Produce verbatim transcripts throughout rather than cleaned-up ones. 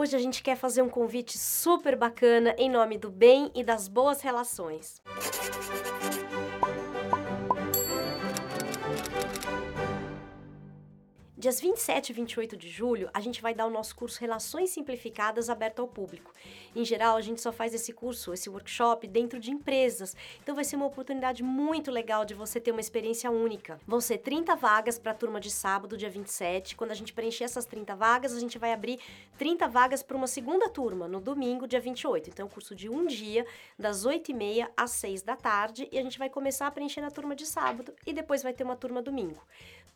Hoje a gente quer fazer um convite super bacana em nome do bem e das boas relações. Dias vinte e sete e vinte e oito de julho, a gente vai dar o nosso curso Relações Simplificadas aberto ao público. Em geral, a gente só faz esse curso, esse workshop, dentro de empresas. Então, vai ser uma oportunidade muito legal de você ter uma experiência única. Vão ser trinta vagas para a turma de sábado, dia vinte e sete. Quando a gente preencher essas trinta vagas, a gente vai abrir trinta vagas para uma segunda turma, no domingo, dia vinte e oito. Então, é um curso de um dia, das oito e meia às seis da tarde. E a gente vai começar a preencher na turma de sábado e depois vai ter uma turma domingo.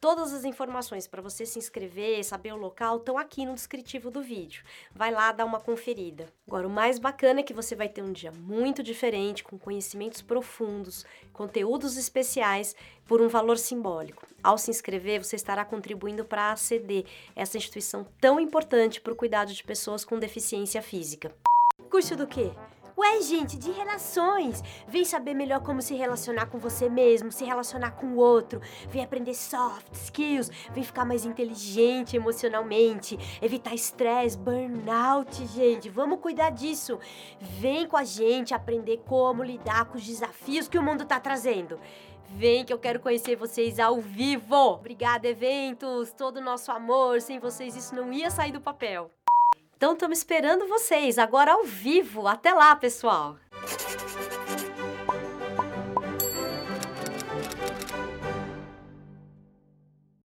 Todas as informações para você você se inscrever, saber o local, estão aqui no descritivo do vídeo. Vai lá dar uma conferida. Agora, o mais bacana é que você vai ter um dia muito diferente, com conhecimentos profundos, conteúdos especiais, por um valor simbólico. Ao se inscrever, você estará contribuindo para a A C D, essa instituição tão importante para o cuidado de pessoas com deficiência física. Curso do quê? Ué, gente, de relações! Vem saber melhor como se relacionar com você mesmo, se relacionar com o outro, vem aprender soft skills, vem ficar mais inteligente emocionalmente, evitar estresse, burnout, gente, vamos cuidar disso! Vem com a gente aprender como lidar com os desafios que o mundo tá trazendo! Vem que eu quero conhecer vocês ao vivo! Obrigada, eventos! Todo o nosso amor, sem vocês isso não ia sair do papel! Então, estamos esperando vocês, agora ao vivo. Até lá, pessoal!